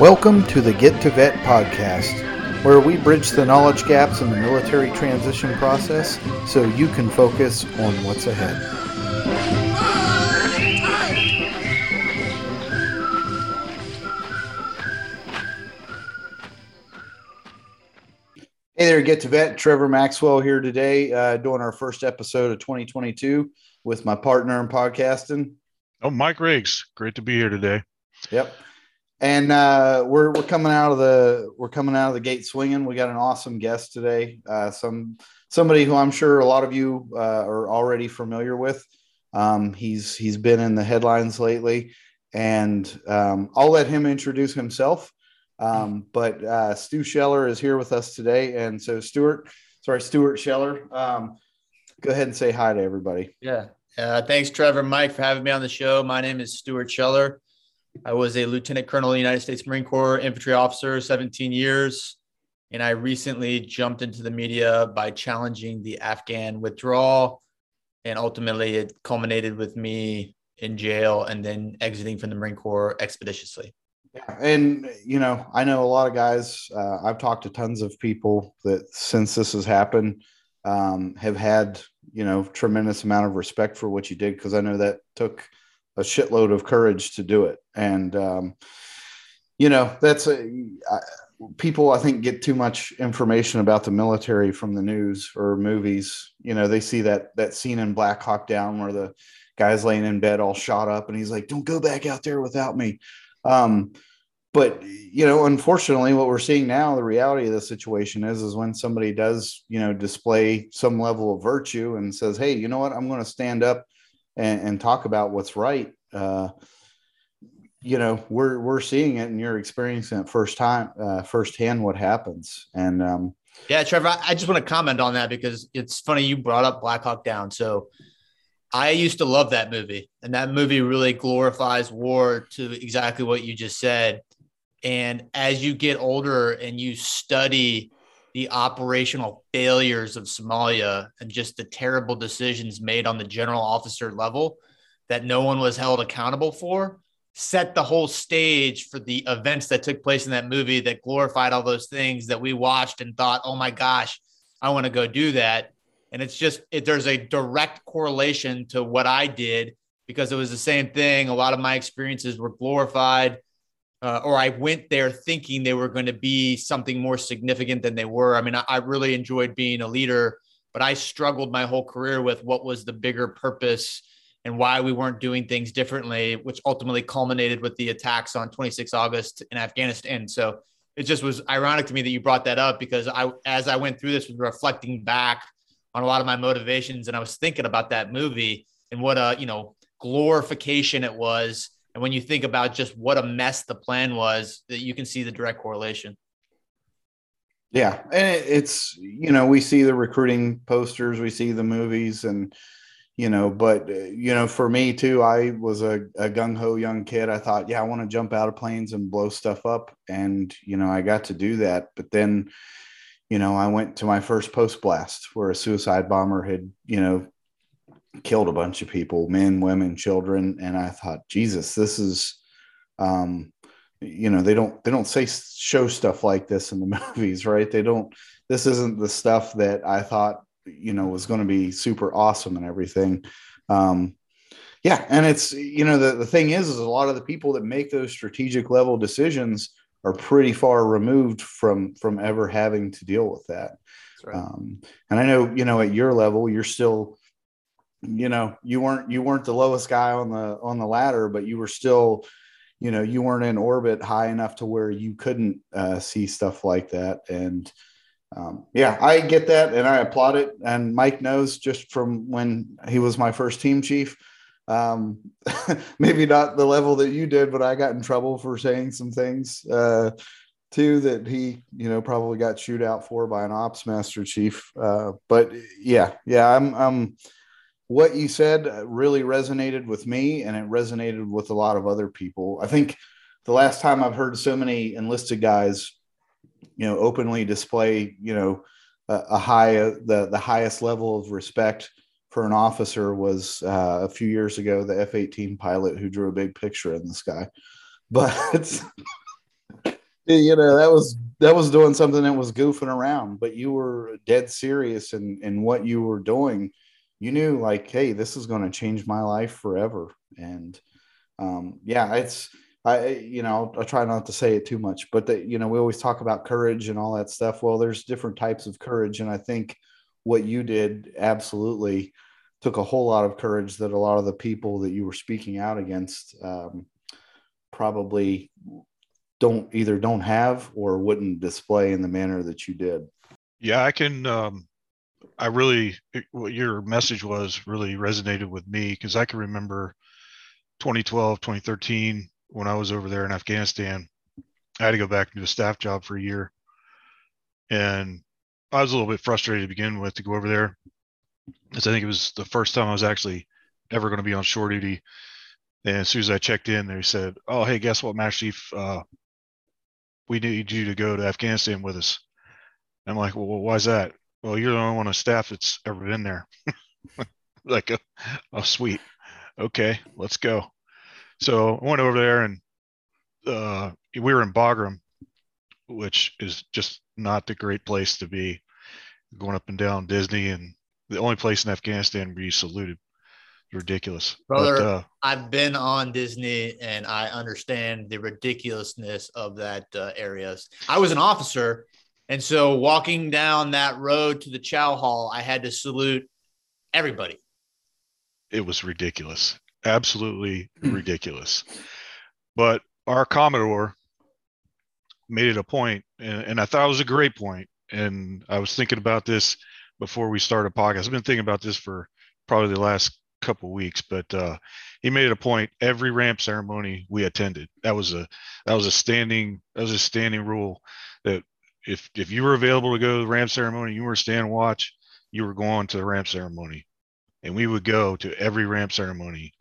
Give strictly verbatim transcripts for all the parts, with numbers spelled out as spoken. Welcome to the Get to Vet podcast, where we bridge the knowledge gaps in the military transition process so you can focus on what's ahead. Hey there, Get to Vet. Trevor Maxwell here today, uh, doing our first episode of twenty twenty-two with my partner in podcasting. Oh, Mike Riggs. Great to be here today. Yep. And uh, we're we're coming out of the we're coming out of the gate swinging. We got an awesome guest today. Uh, some somebody who I'm sure a lot of you uh, are already familiar with. Um, he's he's been in the headlines lately, and um, I'll let him introduce himself. Um, but uh, Stu Scheller is here with us today, and so Stuart, sorry, Stuart Scheller, um, go ahead and say hi to everybody. Yeah. Uh, thanks, Trevor and Mike, for having me on the show. My name is Stuart Scheller. I was a lieutenant colonel in the United States Marine Corps infantry officer, seventeen years, and I recently jumped into the media by challenging the Afghan withdrawal, and ultimately it culminated with me in jail and then exiting from the Marine Corps expeditiously. Yeah, and, you know, I know a lot of guys, uh, I've talked to tons of people that since this has happened um, have had, you know, tremendous amount of respect for what you did, because I know that took a shitload of courage to do it. And, um, you know, that's a, I, people, I think, get too much information about the military from the news or movies. You know, they see that, that scene in Black Hawk Down where the guy's laying in bed all shot up and he's like, don't go back out there without me. Um, but, you know, unfortunately what we're seeing now, the reality of the situation is, is when somebody does, you know, display some level of virtue and says, hey, you know what, I'm going to stand up And, and talk about what's right. Uh, you know, we're we're seeing it, and you're experiencing it first time, uh, firsthand. What happens? And um, yeah, Trevor, I, I just want to comment on that because it's funny you brought up Black Hawk Down. So I used to love that movie, and that movie really glorifies war to exactly what you just said. And as you get older and you study the operational failures of Somalia and just the terrible decisions made on the general officer level that no one was held accountable for, set the whole stage for the events that took place in that movie that glorified all those things that we watched and thought, oh my gosh, I want to go do that. And it's just, it, there's a direct correlation to what I did because it was the same thing. A lot of my experiences were glorified. Uh, or I went there thinking they were going to be something more significant than they were. I mean, I, I really enjoyed being a leader, but I struggled my whole career with what was the bigger purpose and why we weren't doing things differently, which ultimately culminated with the attacks on the twenty-sixth of August in Afghanistan. So it just was ironic to me that you brought that up because I, as I went through this, was reflecting back on a lot of my motivations. And I was thinking about that movie and what a, you know, glorification it was. And when you think about just what a mess the plan was, that you can see the direct correlation. Yeah. And it's, you know, we see the recruiting posters, we see the movies and, you know, but, you know, for me too, I was a, a gung-ho young kid. I thought, yeah, I want to jump out of planes and blow stuff up. And, you know, I got to do that. But then, you know, I went to my first post blast where a suicide bomber had, you know, killed a bunch of people, men, women, children. And I thought, Jesus, this is, um, you know, they don't, they don't say show stuff like this in the movies, right? They don't, this isn't the stuff that I thought, you know, was going to be super awesome and everything. Um, yeah. And it's, you know, the, the thing is, is a lot of the people that make those strategic level decisions are pretty far removed from, from ever having to deal with that. That's right. Um, and I know, you know, at your level, you're still, you know, you weren't, you weren't the lowest guy on the, on the ladder, but you were still, you know, you weren't in orbit high enough to where you couldn't uh, see stuff like that. And um, yeah, I get that. And I applaud it. And Mike knows just from when he was my first team chief, um, maybe not the level that you did, but I got in trouble for saying some things uh, too, that he, you know, probably got chewed out for by an ops master chief. Uh, but yeah, yeah, I'm, I'm, what you said really resonated with me, and it resonated with a lot of other people. I think the last time I've heard so many enlisted guys, you know, openly display, you know, a, a high, the, the highest level of respect for an officer was uh, a few years ago, the F eighteen pilot who drew a big picture in the sky. But You know, that was that was doing something that was goofing around, but you were dead serious in, in what you were doing. You knew, like, hey, this is going to change my life forever. And um, yeah, it's, I, you know, I try not to say it too much, but that, you know, we always talk about courage and all that stuff. Well, there's different types of courage. And I think what you did absolutely took a whole lot of courage that a lot of the people that you were speaking out against um, probably don't either don't have or wouldn't display in the manner that you did. Yeah, I can. Um, I really, it, what your message was really resonated with me, because I can remember twenty twelve, twenty thirteen, when I was over there in Afghanistan. I had to go back and do a staff job for a year. And I was a little bit frustrated to begin with to go over there, because I think it was the first time I was actually ever going to be on shore duty. And as soon as I checked in, they said, "Oh, hey, guess what, Master Chief? Uh, we need you to go to Afghanistan with us." And I'm like, "Well, why is that?" "Well, you're the only one on staff that's ever been there." Like, oh, oh, sweet. Okay, let's go. So I went over there, and uh, we were in Bagram, which is just not the great place to be, going up and down Disney, and the only place in Afghanistan where you saluted. Ridiculous. Brother, but, uh, I've been on Disney, and I understand the ridiculousness of that uh, area. I was an officer, and so walking down that road to the chow hall, I had to salute everybody. It was ridiculous. Absolutely ridiculous. But our Commodore made it a point, and, and I thought it was a great point. And I was thinking about this before we started a podcast. I've been thinking about this for probably the last couple weeks, but uh he made it a point every ramp ceremony we attended. That was a that was a standing that was a standing rule, that if if you were available to go to the ramp ceremony, you were stand watch, you were going to the ramp ceremony. And we would go to every ramp ceremony.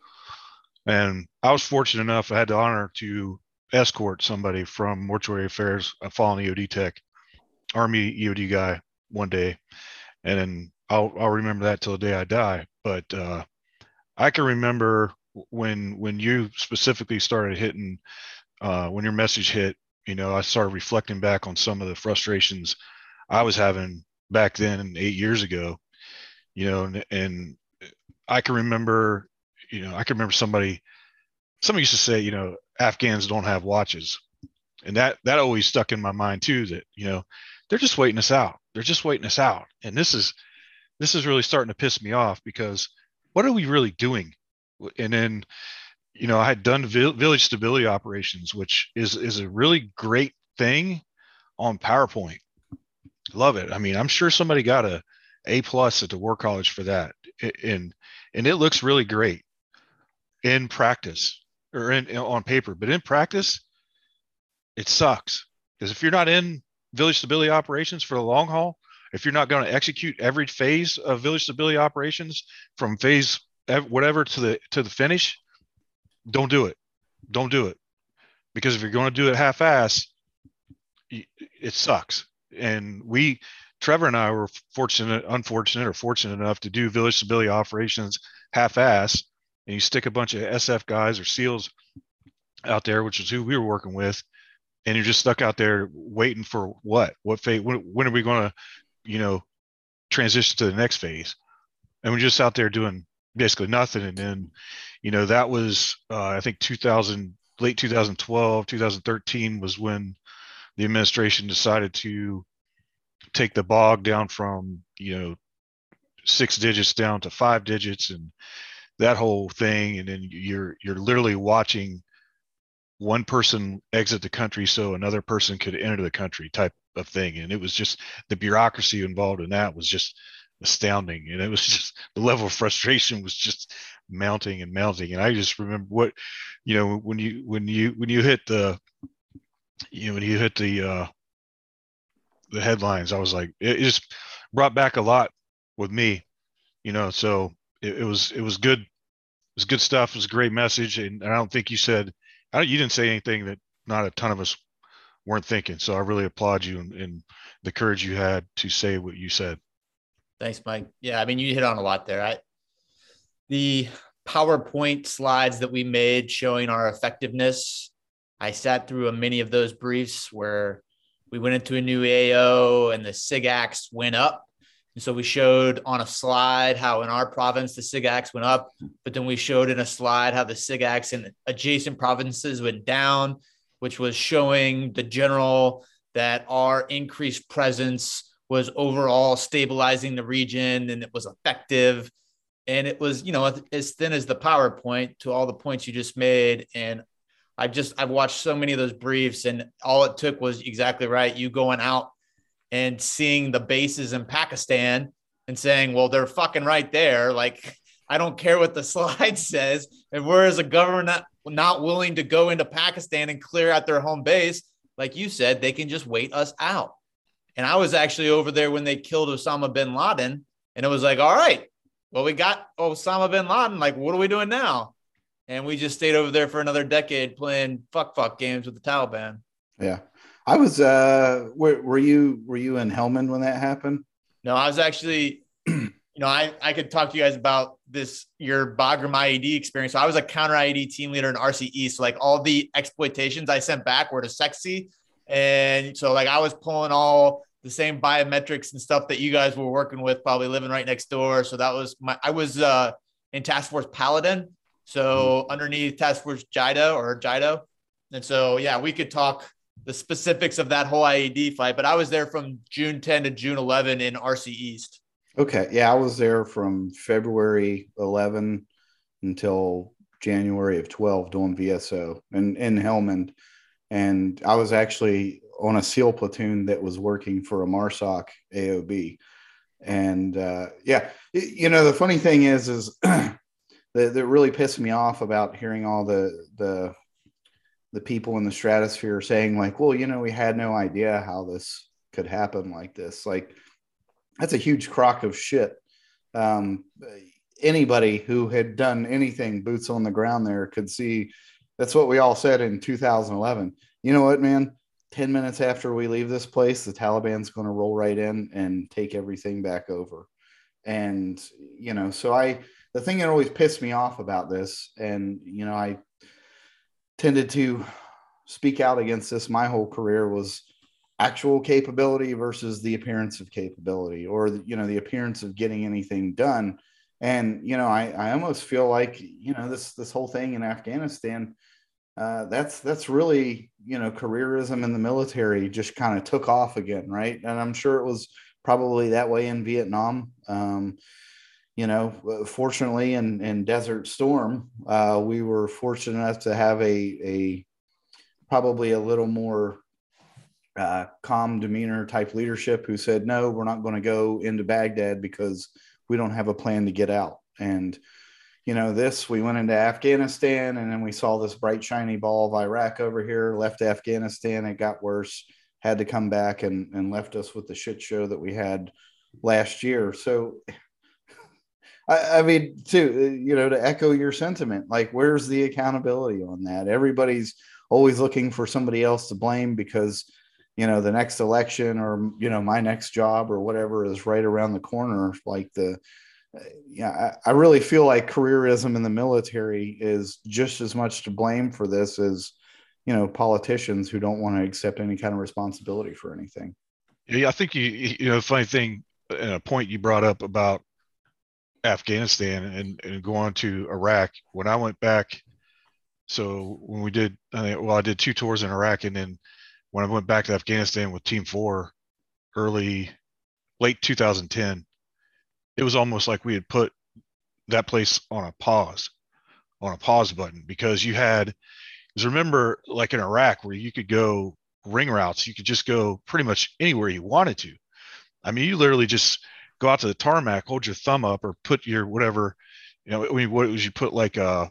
And I was fortunate enough, I had the honor to escort somebody from Mortuary Affairs, a fallen E O D tech, Army E O D guy, one day. And then I'll I'll remember that till the day I die. But uh I can remember when when you specifically started hitting, uh, when your message hit, you know, I started reflecting back on some of the frustrations I was having back then eight years ago, you know, and, and I can remember, you know, I can remember somebody, somebody used to say, you know, Afghans don't have watches. And that, that always stuck in my mind too, that, you know, they're just waiting us out. They're just waiting us out. And this is, this is really starting to piss me off, because what are we really doing? And then, you know, I had done village stability operations, which is is a really great thing on PowerPoint. Love it. I mean, I'm sure somebody got a A plus at the War College for that, and and it looks really great in practice, or in on paper, but in practice, it sucks, because if you're not in village stability operations for the long haul, if you're not going to execute every phase of village stability operations from phase whatever to the to the finish, don't do it. Don't do it. Because if you're going to do it half-ass, it sucks. And we, Trevor and I, were fortunate, unfortunate, or fortunate enough to do village stability operations half-ass. And you stick a bunch of S F guys or SEALs out there, which is who we were working with, and you're just stuck out there waiting for what? What phase? When, when are we going to, you know, transition to the next phase? And we're just out there doing basically nothing. And then, you know, that was, uh, I think two thousand, late two thousand twelve, two thousand thirteen was when the administration decided to take the bog down from, you know, six digits down to five digits and that whole thing. And then you're, you're literally watching one person exit the country so another person could enter the country type of thing. And it was just the bureaucracy involved in that was just astounding. And it was just the level of frustration was just mounting and mounting. And I just remember what, you know, when you, when you, when you hit the, you know, when you hit the, uh, the headlines, I was like, it, it just brought back a lot with me, you know? So it, it was, it was good. It was good stuff. It was a great message. And, and I don't think you said, I, you didn't say anything that not a ton of us weren't thinking. So I really applaud you and, and the courage you had to say what you said. Thanks, Mike. Yeah, I mean, you hit on a lot there. I, the PowerPoint slides that we made showing our effectiveness, I sat through a many of those briefs where we went into a new A O and the SIGACs went up. And so we showed on a slide how in our province, the SIGACs went up, but then we showed in a slide how the SIGACs in adjacent provinces went down, which was showing the general that our increased presence was overall stabilizing the region and it was effective. And it was, you know, as thin as the PowerPoint to all the points you just made. And I've just, I've watched so many of those briefs, and all it took was exactly right. You going out and seeing the bases in Pakistan and saying, well, they're fucking right there. Like, I don't care what the slide says. And we're as a government not willing to go into Pakistan and clear out their home base. Like you said, they can just wait us out. And I was actually over there when they killed Osama bin Laden. And it was like, all right, well, we got Osama bin Laden. Like, what are we doing now? And we just stayed over there for another decade playing fuck fuck games with the Taliban. Yeah. I was, uh, were, were you, were you in Helmand when that happened? No, I was actually, you know, I, I could talk to you guys about this, your Bagram I E D experience. So I was a counter I E D team leader in R C East. So like all the exploitations I sent back were to sexy. And so like, I was pulling all the same biometrics and stuff that you guys were working with, probably living right next door. So that was my, I was, uh, in Task Force Paladin. So mm-hmm. underneath Task Force JIDO or JIDO. And so, yeah, we could talk the specifics of that whole I E D fight, but I was there from June tenth to June eleventh in R C East. Okay. Yeah. I was there from February eleventh until January of twelve doing V S O and in Helmand. And I was actually on a SEAL platoon that was working for a MARSOC A O B. And uh, yeah, you know, the funny thing is, is that, that really pissed me off about hearing all the, the, the people in the stratosphere saying like, well, you know, we had no idea how this could happen like this. Like, that's a huge crock of shit. Um, anybody who had done anything boots on the ground there could see. That's what we all said in two thousand eleven. You know what, man, ten minutes after we leave this place, the Taliban's going to roll right in and take everything back over. And, you know, so I, the thing that always pissed me off about this, and, you know, I tended to speak out against this my whole career, was actual capability versus the appearance of capability, or, you know, the appearance of getting anything done. And, you know, I, I almost feel like, you know, this, this whole thing in Afghanistan, uh, that's, that's really, you know, careerism in the military just kind of took off again. Right. And I'm sure it was probably that way in Vietnam. Um, you know, fortunately in, in Desert Storm, uh, we were fortunate enough to have a, a probably a little more uh, calm demeanor type leadership who said, no, we're not going to go into Baghdad because we don't have a plan to get out. And, you know, this, we went into Afghanistan and then we saw this bright, shiny ball of Iraq over here, left Afghanistan. It got worse, had to come back and, and left us with the shit show that we had last year. So I, I mean, too, you know, to echo your sentiment, like, where's the accountability on that? Everybody's always looking for somebody else to blame because, you know, the next election or, you know, my next job or whatever is right around the corner. Like the, yeah, I, I really feel like careerism in the military is just as much to blame for this as, you know, politicians who don't want to accept any kind of responsibility for anything. Yeah, I think, you, you know, funny thing, a point you brought up about Afghanistan and, and go on to Iraq. When I went back, so when we did, well, I did two tours in Iraq, and then when I went back to Afghanistan with Team Four early, late two thousand ten, it was almost like we had put that place on a pause, on a pause button, because you had, because remember, like in Iraq, where you could go ring routes, you could just go pretty much anywhere you wanted to. I mean, you literally just go out to the tarmac, hold your thumb up, or put your whatever, you know, I mean, what was, you put like a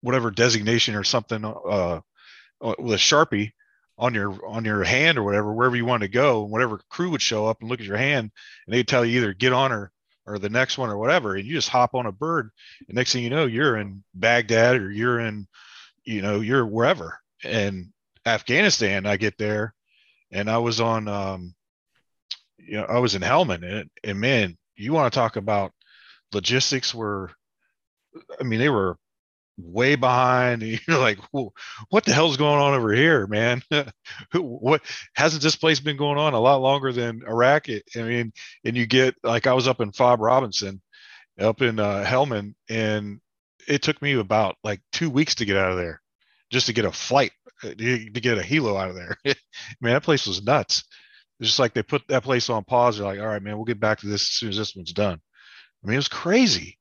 whatever designation or something uh, with a Sharpie on your on your hand or whatever, wherever you want to go, and whatever crew would show up and look at your hand, and they'd tell you either get on or or the next one or whatever, and you just hop on a bird, and next thing you know, you're in Baghdad or you're in, you know, you're wherever. And Afghanistan, I get there, and I was on. Um, You know, I was in Helmand, and, and man, you want to talk about logistics were, I mean, they were way behind, and you're like, what the hell's going on over here, man? What hasn't this place been going on a lot longer than Iraq? I mean, and you get, like, I was up in F O B Robinson up in uh, Helmand, and it took me about like two weeks to get out of there, just to get a flight, to get a helo out of there. Man, that place was nuts. It's just like they put that place on pause. They're like, all right, man, we'll get back to this as soon as this one's done. I mean, it was crazy.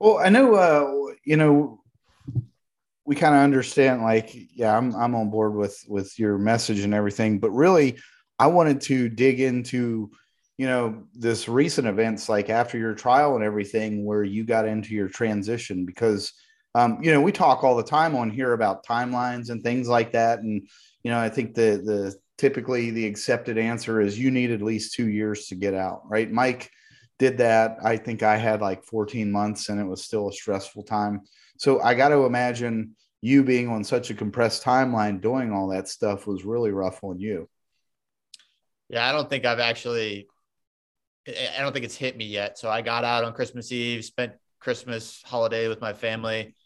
Well, I know, uh, you know, we kind of understand, like, yeah, I'm I'm on board with with your message and everything, but really, I wanted to dig into, you know, this recent events, like after your trial and everything, where you got into your transition, because, um, you know, we talk all the time on here about timelines and things like that. And, you know, I think the, the typically the accepted answer is you need at least two years to get out, right? Mike did that. I think I had like fourteen months, and it was still a stressful time. So I got to imagine you being on such a compressed timeline, doing all that stuff was really rough on you. Yeah, I don't think I've actually, I don't think it's hit me yet. So I got out on Christmas Eve, spent Christmas holiday with my family,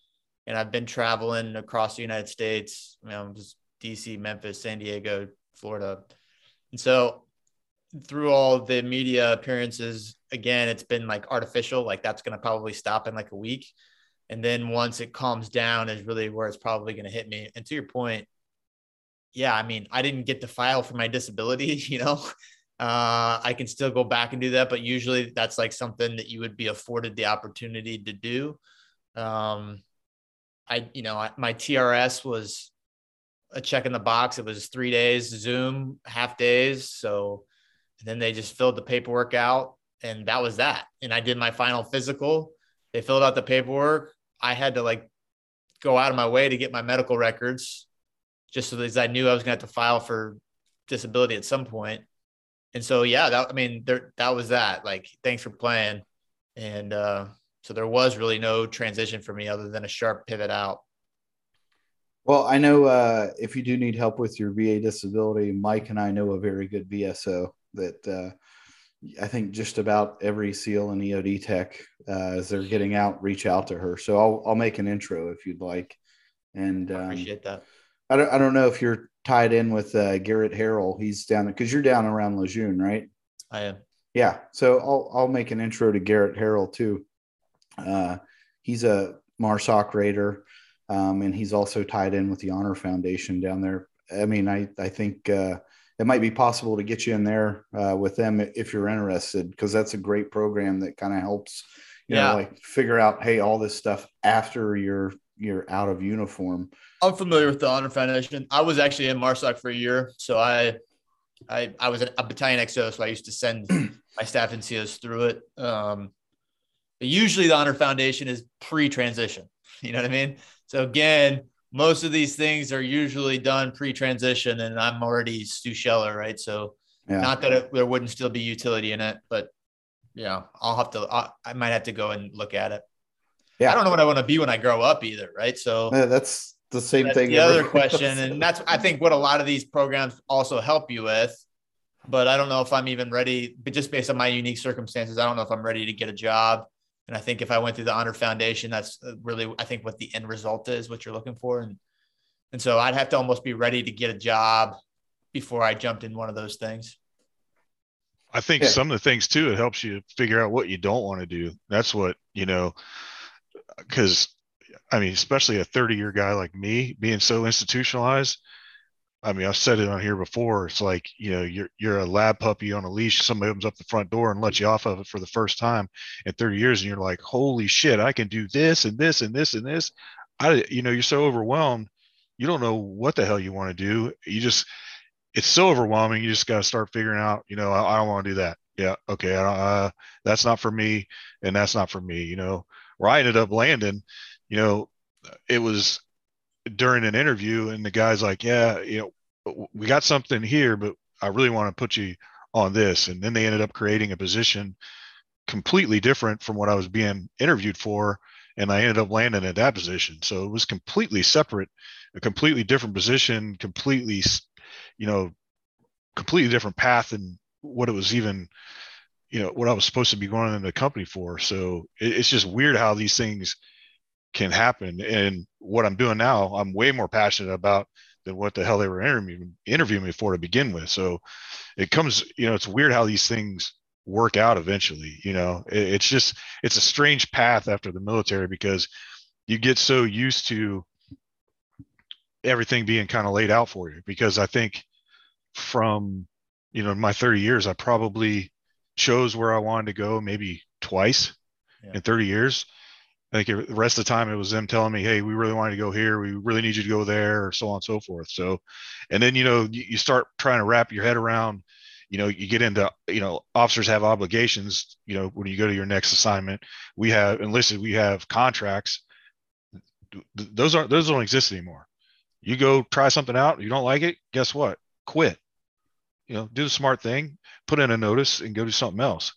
and I've been traveling across the United States. You know, just D C, Memphis, San Diego, Florida. And so through all the media appearances, again, it's been like artificial, like that's going to probably stop in like a week. And then once it calms down is really where it's probably going to hit me. And to your point, yeah, I mean, I didn't get to file for my disability, you know, uh, I can still go back and do that, but usually that's like something that you would be afforded the opportunity to do. Um, I, you know, I, my T R S was a check in the box. It was three days, Zoom, half days. So then they just filled the paperwork out, and that was that. And I did my final physical. They filled out the paperwork. I had to like go out of my way to get my medical records just so that I knew I was going to have to file for disability at some point. And so, yeah, that, I mean, there, that was that, like, thanks for playing. And uh, so there was really no transition for me other than a sharp pivot out. Well, I know uh, if you do need help with your V A disability, Mike and I know a very good V S O that uh, I think just about every SEAL and E O D tech, uh, as they're getting out, reach out to her. So I'll, I'll make an intro if you'd like. And um, I appreciate that. I don't, I don't know if you're tied in with uh, Garrett Harrell. He's down, because you're down around Lejeune, right? I am. Yeah. So I'll, I'll make an intro to Garrett Harrell too. Uh, he's a MARSOC raider. Um, and he's also tied in with the Honor Foundation down there. I mean, I, I think uh, it might be possible to get you in there uh, with them if you're interested, because that's a great program that kind of helps, you yeah. know, like figure out, hey, all this stuff after you're, you're out of uniform. I'm familiar with the Honor Foundation. I was actually in MARSOC for a year. So I, I, I was a battalion X O, so I used to send my staff and C Os through it. Um, but usually the Honor Foundation is pre-transition. You know what I mean? So again, most of these things are usually done pre-transition, and I'm already Stu Scheller, right? So yeah. Not that it, there wouldn't still be utility in it, but yeah, I'll have to, I'll, I might have to go and look at it. Yeah. I don't know what I want to be when I grow up either. Right. So yeah, that's the same that's thing. The other question. And that's, I think, what a lot of these programs also help you with, but I don't know if I'm even ready, but just based on my unique circumstances, I don't know if I'm ready to get a job. And I think if I went through the Honor Foundation, that's really, I think, what the end result is, what you're looking for. And, and so I'd have to almost be ready to get a job before I jumped in one of those things. I think yeah. some of the things too, it helps you figure out what you don't want to do. That's what, you know, because I mean, especially a thirty year guy like me being so institutionalized. I mean, I've said it on here before. It's like, you know, you're, you're a lab puppy on a leash. Somebody opens up the front door and lets you off of it for the first time in thirty years. And you're like, holy shit, I can do this and this and this and this. I, you know, you're so overwhelmed. You don't know what the hell you want to do. You just, it's so overwhelming. You just got to start figuring out, you know, I, I don't want to do that. Yeah. Okay. I don't, uh, that's not for me. And that's not for me, you know, where I ended up landing, you know, it was during an interview, and the guy's like, yeah, you know, we got something here, but I really want to put you on this. And then they ended up creating a position completely different from what I was being interviewed for. And I ended up landing at that position. So it was completely separate, a completely different position, completely, you know, completely different path than what it was even, you know, what I was supposed to be going into the company for. So it, it's just weird how these things can happen. And what I'm doing now, I'm way more passionate about than what the hell they were interviewing, interviewing me for to begin with. So it comes, you know, it's weird how these things work out eventually. You know, it, it's just, it's a strange path after the military, because you get so used to everything being kind of laid out for you. Because I think from, you know, my thirty years, I probably chose where I wanted to go maybe twice yeah. in thirty years. I think the rest of the time it was them telling me, hey, we really wanted to go here. We really need you to go there, or so on and so forth. So, and then, you know, you start trying to wrap your head around, you know, you get into, you know, officers have obligations. You know, when you go to your next assignment, we have enlisted, we have contracts. Those aren't, those don't exist anymore. You go try something out. You don't like it. Guess what? Quit, you know, do the smart thing, put in a notice and go do something else.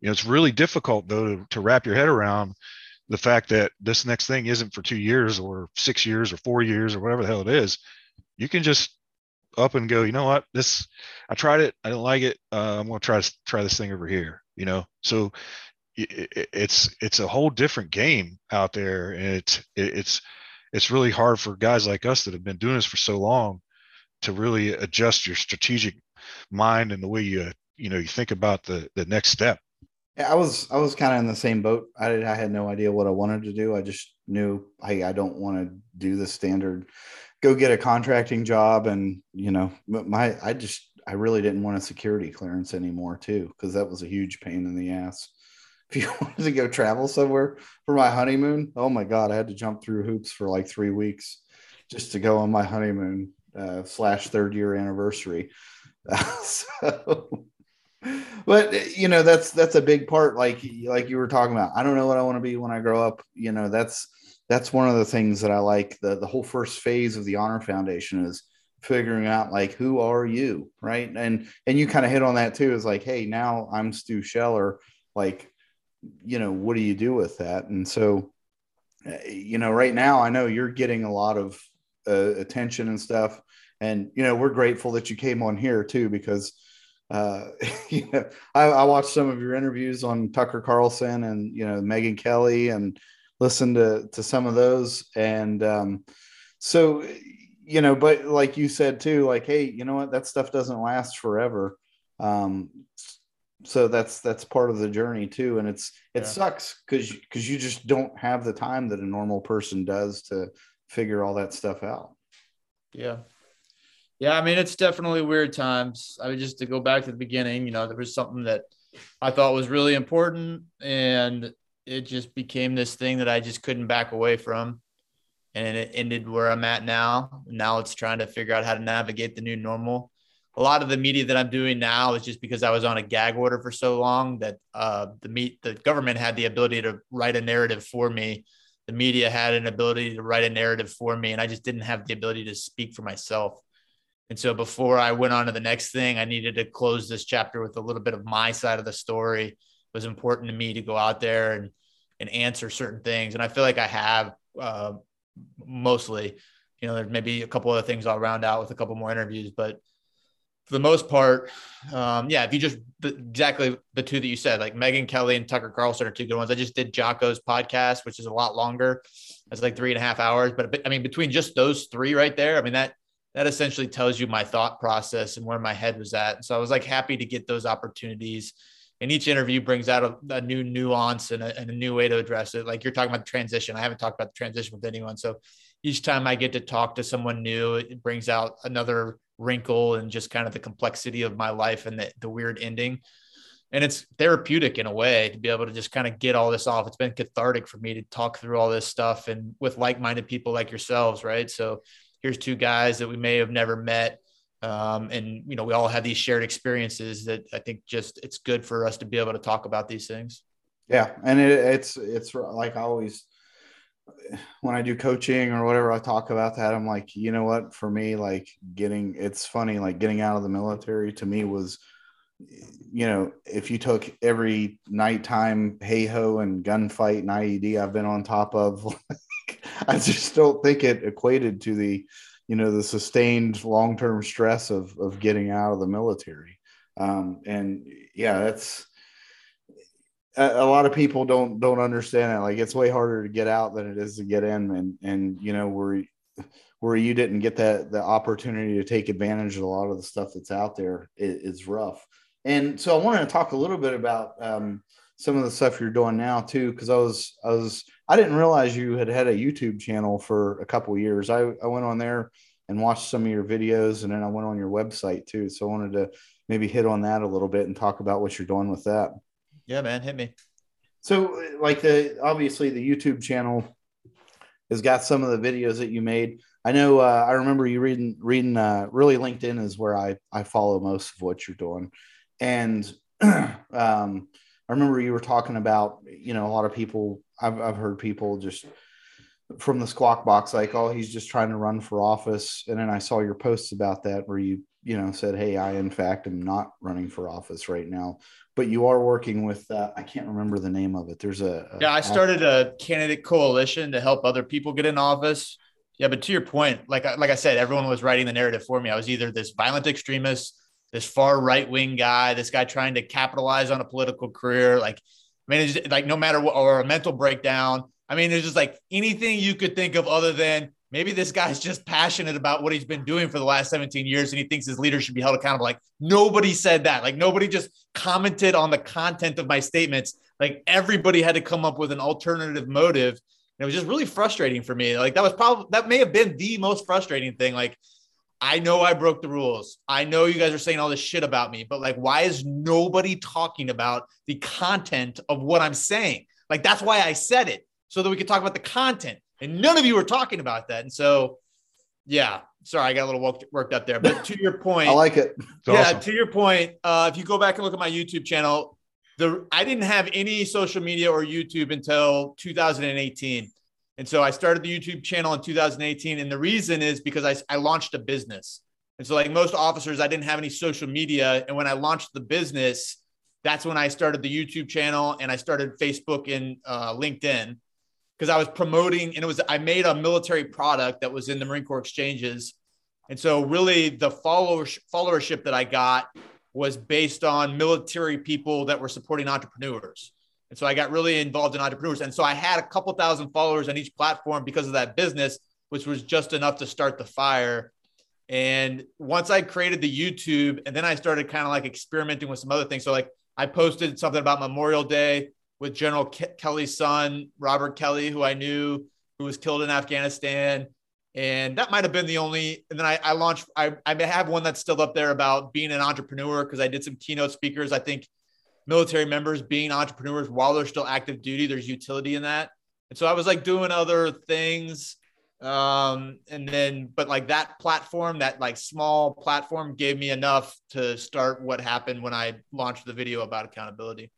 You know, it's really difficult though, to, to wrap your head around the fact that this next thing isn't for two years or six years or four years or whatever the hell it is. You can just up and go, you know what, this, I tried it. I didn't like it. Uh, I'm going to try to try this thing over here, you know? So it, it's, it's a whole different game out there. And it's, it, it's, it's really hard for guys like us that have been doing this for so long to really adjust your strategic mind and the way you, you know, you think about the, the next step. Yeah, I was I was kind of in the same boat. I did, I had no idea what I wanted to do. I just knew, hey, I don't want to do the standard, go get a contracting job. And, you know, my I just I really didn't want a security clearance anymore, too, because that was a huge pain in the ass. If you wanted to go travel somewhere for my honeymoon, oh, my God, I had to jump through hoops for like three weeks just to go on my honeymoon uh, slash third year anniversary. Uh, so... But, you know, that's that's a big part, like like you were talking about. I don't know what I want to be when I grow up. You know, that's that's one of the things that I like. The, the whole first phase of the Honor Foundation is figuring out, like, who are you, right? And and you kind of hit on that, too, is like, hey, now I'm Stu Scheller. Like, you know, what do you do with that? And so, you know, right now I know you're getting a lot of uh, attention and stuff. And, you know, we're grateful that you came on here, too, because – Uh, you know, I, I watched some of your interviews on Tucker Carlson and, you know, Megyn Kelly, and listened to, to some of those. And, um, so, you know, but like you said too, like, hey, you know what, that stuff doesn't last forever. Um, so that's, that's part of the journey too. And it's, it yeah. sucks because, because you just don't have the time that a normal person does to figure all that stuff out. Yeah. Yeah, I mean, it's definitely weird times. I mean, just to go back to the beginning, you know, there was something that I thought was really important, and it just became this thing that I just couldn't back away from. And it ended where I'm at now. Now it's trying to figure out how to navigate the new normal. A lot of the media that I'm doing now is just because I was on a gag order for so long that uh, the, meet, the government had the ability to write a narrative for me. The media had an ability to write a narrative for me, and I just didn't have the ability to speak for myself. And so before I went on to the next thing, I needed to close this chapter with a little bit of my side of the story. It was important to me to go out there and, and answer certain things. And I feel like I have uh, mostly, you know, there's maybe a couple other things I'll round out with a couple more interviews, but for the most part, um, yeah, if you just exactly the two that you said, like Megyn Kelly and Tucker Carlson are two good ones. I just did Jocko's podcast, which is a lot longer. That's like three and a half hours. But I mean, between just those three right there, I mean, that, that essentially tells you my thought process and where my head was at. So I was like happy to get those opportunities. And each interview brings out a, a new nuance and a, and a new way to address it. Like you're talking about the transition. I haven't talked about the transition with anyone. So each time I get to talk to someone new, it brings out another wrinkle and just kind of the complexity of my life and the, the weird ending. And it's therapeutic in a way to be able to just kind of get all this off. It's been cathartic for me to talk through all this stuff and with like-minded people like yourselves. Right. So here's two guys that we may have never met. Um, and, you know, we all have these shared experiences that I think just it's good for us to be able to talk about these things. Yeah. And it, it's, it's like I always, when I do coaching or whatever, I talk about that. I'm like, you know what, for me, like getting, it's funny, like getting out of the military to me was, you know, if you took every nighttime hey ho and gunfight and I E D I've been on top of, I just don't think it equated to the, you know, the sustained long-term stress of, of getting out of the military. Um, and yeah, that's, a lot of people don't don't understand that. Like, it's way harder to get out than it is to get in, and and you know where where you didn't get that the opportunity to take advantage of a lot of the stuff that's out there is it, rough. And so I wanted to talk a little bit about um, some of the stuff you're doing now too, because I was I was I didn't realize you had had a YouTube channel for a couple of years. I I went on there and watched some of your videos, and then I went on your website too. So I wanted to maybe hit on that a little bit and talk about what you're doing with that. Yeah, man, hit me. So, like, the obviously the YouTube channel has got some of the videos that you made. I know uh, I remember you reading reading uh, really LinkedIn is where I I follow most of what you're doing, and um, I remember you were talking about, you know, a lot of people. I've I've heard people just from the Squawk Box, like, oh, he's just trying to run for office, and then I saw your posts about that where you. you know, said, hey, I, in fact, am not running for office right now, but you are working with, uh, I can't remember the name of it. There's a, a. Yeah. I started a candidate coalition to help other people get in office. Yeah. But to your point, like, like I said, everyone was writing the narrative for me. I was either this violent extremist, this far right wing guy, this guy trying to capitalize on a political career. Like, I mean, it's just, like, no matter what, or a mental breakdown. I mean, there's just like anything you could think of other than, maybe this guy's just passionate about what he's been doing for the last seventeen years, and he thinks his leader should be held accountable. Like, nobody said that. Like, nobody just commented on the content of my statements. Like, everybody had to come up with an alternative motive. And it was just really frustrating for me. Like, that was probably, that may have been the most frustrating thing. Like, I know I broke the rules. I know you guys are saying all this shit about me, but like, why is nobody talking about the content of what I'm saying? Like, that's why I said it, so that we could talk about the content. And none of you were talking about that. And so, yeah, sorry, I got a little worked up there. But to your point. I like it. It's yeah, awesome. To your point, uh, if you go back and look at my YouTube channel, the I didn't have any social media or YouTube until two thousand eighteen. And so I started the YouTube channel in two thousand eighteen. And the reason is because I, I launched a business. And so like most officers, I didn't have any social media. And when I launched the business, that's when I started the YouTube channel and I started Facebook and uh, LinkedIn. Because I was promoting, and it was, I made a military product that was in the Marine Corps exchanges. And so really the followers, followership that I got was based on military people that were supporting entrepreneurs. And so I got really involved in entrepreneurs. And so I had a couple thousand followers on each platform because of that business, which was just enough to start the fire. And once I created the YouTube, and then I started kind of like experimenting with some other things. So like I posted something about Memorial Day with General Ke- Kelly's son, Robert Kelly, who I knew, who was killed in Afghanistan. And that might've been the only, and then I, I launched, I, I have one that's still up there about being an entrepreneur, because I did some keynote speakers. I think military members being entrepreneurs while they're still active duty, there's utility in that. And so I was like doing other things. Um, and then, but like that platform, that like small platform gave me enough to start what happened when I launched the video about accountability.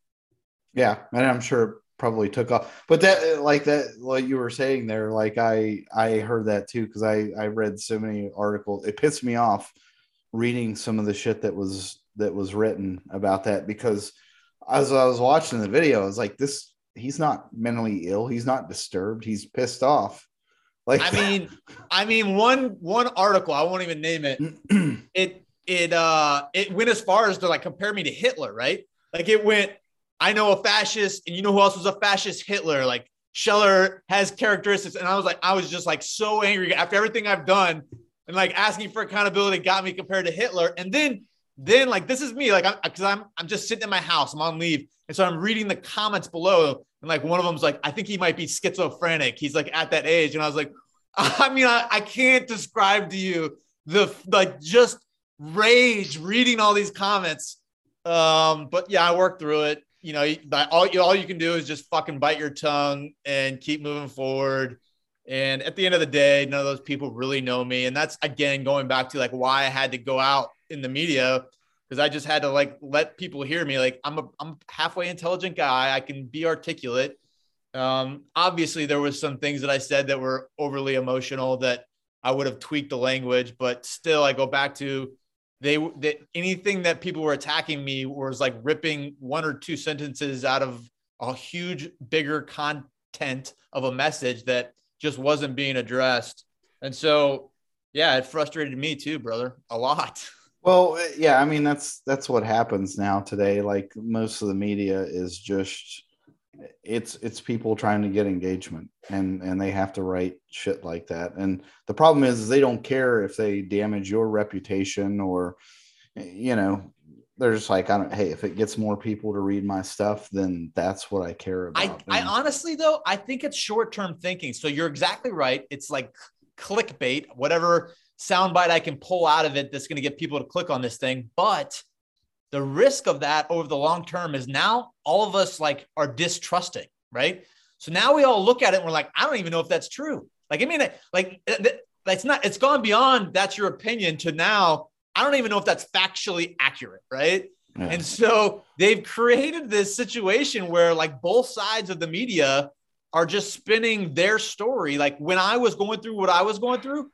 Yeah, and I'm sure it probably took off. But that, like that, like you were saying there, like I, I heard that too, because I, I read so many articles. It pissed me off reading some of the shit that was that was written about that, because as I was watching the video, I was like, this, he's not mentally ill, he's not disturbed, he's pissed off. Like, I mean, I mean, one one article, I won't even name it. it it uh it went as far as to like compare me to Hitler, right? Like it went. I know a fascist, and you know who else was a fascist? Hitler. Like Scheller has characteristics. And I was like, I was just like so angry after everything I've done, and like asking for accountability got me compared to Hitler. And then, then like, this is me, like, I'm, cause I'm, I'm just sitting in my house, I'm on leave. And so I'm reading the comments below. And like, one of them's like, I think he might be schizophrenic. He's like at that age. And I was like, I mean, I, I can't describe to you the like just rage reading all these comments. Um, but yeah, I worked through it. You know, all you, all you can do is just fucking bite your tongue and keep moving forward. And at the end of the day, none of those people really know me. And that's, again, going back to like why I had to go out in the media, because I just had to like let people hear me. Like I'm a I'm halfway intelligent guy. I can be articulate. Um, obviously, there was some things that I said that were overly emotional that I would have tweaked the language. But still, I go back to They, they anything that people were attacking me was like ripping one or two sentences out of a huge, bigger content of a message that just wasn't being addressed. And so, yeah, it frustrated me too, brother, a lot. Well, yeah, I mean, that's, that's what happens now today. Like most of the media is just it's it's people trying to get engagement, and and they have to write shit like that. And the problem is, is they don't care if they damage your reputation, or, you know, they're just like, I don't, hey, if it gets more people to read my stuff, then that's what I care about. I, and, I honestly, though, I think it's short-term thinking. So you're exactly right. It's like clickbait, whatever soundbite I can pull out of it that's going to get people to click on this thing. But the risk of that over the long term is now all of us like are distrusting, right? So now we all look at it and we're like, I don't even know if that's true. Like, I mean, like that's not, it's gone beyond that's your opinion to now, I don't even know if that's factually accurate, right? Yeah. And so they've created this situation where like both sides of the media are just spinning their story. Like when I was going through what I was going through,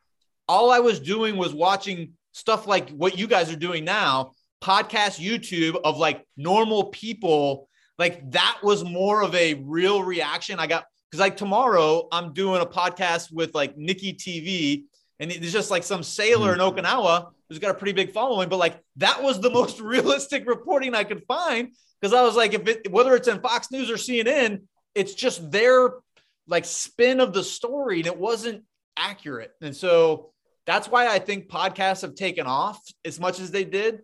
all I was doing was watching stuff like what you guys are doing now, podcasts, YouTube, of like normal people. Like that was more of a real reaction I got, because like tomorrow I'm doing a podcast with like Nikki T V, and it's just like some sailor in Okinawa who's got a pretty big following. But like, that was the most realistic reporting I could find. Cause I was like, if it, whether it's in Fox News or C N N, it's just their like spin of the story, and it wasn't accurate. And so that's why I think podcasts have taken off as much as they did.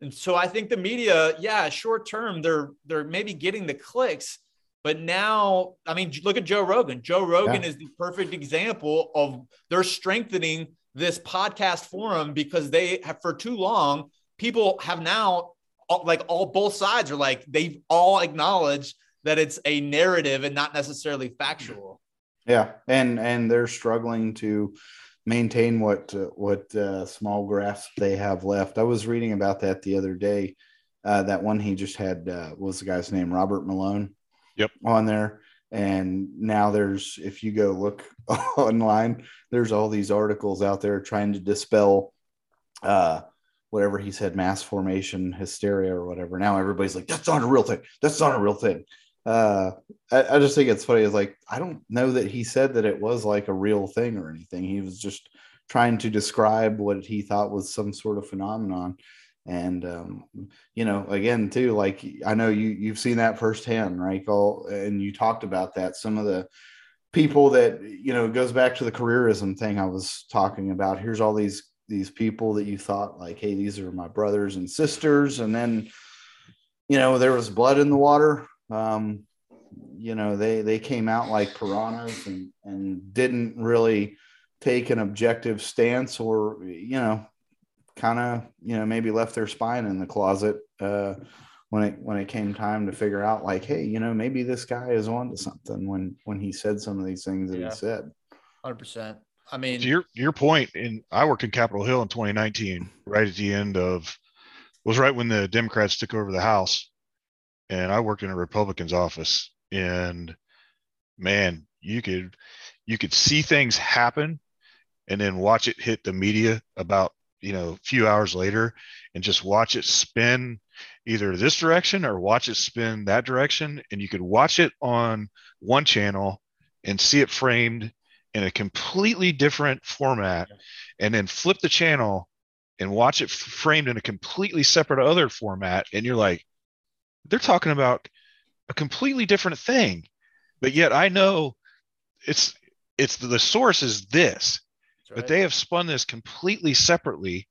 And so I think the media, yeah, short term, they're, they're maybe getting the clicks, but now, I mean, look at Joe Rogan. Joe Rogan yeah. is the perfect example of they're strengthening this podcast forum, because they have for too long, people have now like all both sides are like, they've all acknowledged that it's a narrative and not necessarily factual. Yeah. And, and they're struggling to maintain what, uh, what uh, small grasp they have left. I was reading about that the other day. Uh, that one he just had uh, was the guy's name, Robert Malone. Yep. On there. And now there's, if you go look online, there's all these articles out there trying to dispel uh, whatever he said, mass formation hysteria or whatever. Now everybody's like, that's not a real thing. That's not a real thing. Uh, I, I just think it's funny. It's like, I don't know that he said that it was like a real thing or anything. He was just trying to describe what he thought was some sort of phenomenon. And, um, you know, again, too, like, I know you, you've seen that firsthand, right? All, and you talked about that. Some of the people that, you know, it goes back to the careerism thing I was talking about. Here's all these, these people that you thought like, hey, these are my brothers and sisters. And then, you know, there was blood in the water. Um, you know, they, they came out like piranhas and, and didn't really take an objective stance, or, you know, kind of, you know, maybe left their spine in the closet uh, when it, when it came time to figure out like, hey, you know, maybe this guy is onto something when, when he said some of these things that yeah. he said. one hundred percent. I mean, to your, your point, in, I worked in Capitol Hill in twenty nineteen, right at the end of, was right when the Democrats took over the House, and I worked in a Republican's office, and man, you could, you could see things happen and then watch it hit the media about, you know, a few hours later, and just watch it spin either this direction or watch it spin that direction. And you could watch it on one channel and see it framed in a completely different format, and then flip the channel and watch it framed in a completely separate other format. And you're like, they're talking about a completely different thing, but yet I know it's, it's the, the source is this. Right. But they have spun this completely separately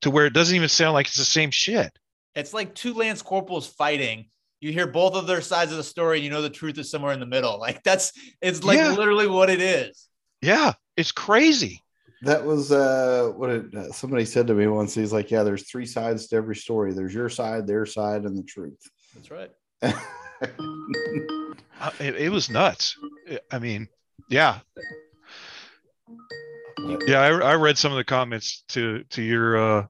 to where it doesn't even sound like it's the same shit. It's like two Lance Corporals fighting. You hear both of their sides of the story, and you know the truth is somewhere in the middle. Like that's, it's like yeah. literally what it is. Yeah. It's crazy. That was uh, what it, uh, somebody said to me once. He's like, yeah, there's three sides to every story. There's your side, their side, and the truth. That's right. it, it was nuts. I mean, yeah. Yeah, I, I read some of the comments to to your uh,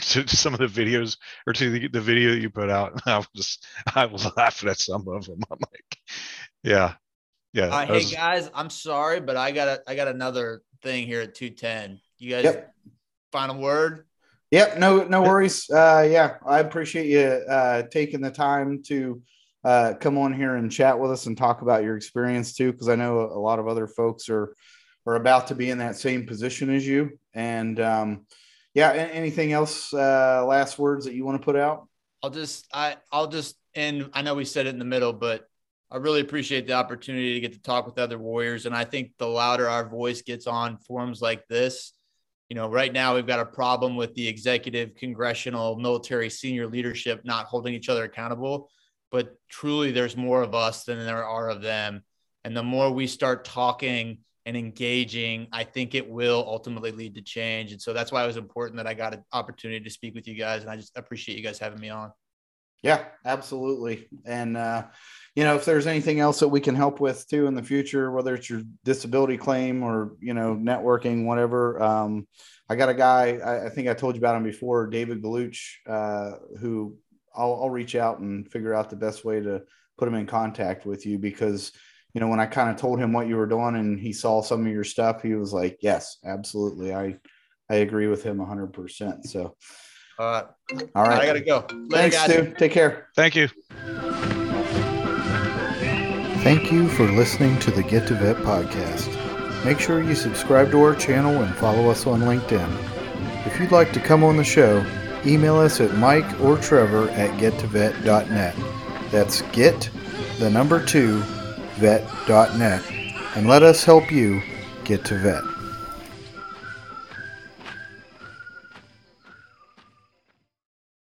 to some of the videos, or to the, the video you put out, and I was just, I was laughing at some of them. I'm like, yeah, yeah. Uh, hey was... guys, I'm sorry, but I got I got another thing here at two ten. You guys, yep. Final word. Yep. No, no worries. Uh, yeah, I appreciate you uh, taking the time to uh, come on here and chat with us and talk about your experience too, because I know a lot of other folks are. We're about to be in that same position as you. And um, yeah, anything else, uh, last words that you want to put out? I'll just, I, I'll just end. I know we said it in the middle, but I really appreciate the opportunity to get to talk with other warriors. And I think the louder our voice gets on forums like this, you know, right now we've got a problem with the executive, congressional, military, senior leadership not holding each other accountable. But truly, there's more of us than there are of them. And the more we start talking and engaging, I think it will ultimately lead to change. And so that's why it was important that I got an opportunity to speak with you guys. And I just appreciate you guys having me on. Yeah, absolutely. And, uh, you know, if there's anything else that we can help with too in the future, whether it's your disability claim or, you know, networking, whatever. Um, I got a guy, I, I think I told you about him before, David Baluch, uh, who I'll, I'll reach out and figure out the best way to put him in contact with you, because, you know, when I kind of told him what you were doing and he saw some of your stuff, he was like, yes, absolutely. I, I agree with him a hundred percent. So, uh, all right, I gotta go. Later, thanks, Stu. Take care. Thank you. Thank you for listening to the Get to Vet podcast. Make sure you subscribe to our channel and follow us on LinkedIn. If you'd like to come on the show, email us at Mike or Trevor at get to vet dot net. That's get the number two vet dot net, and let us help you get to vet.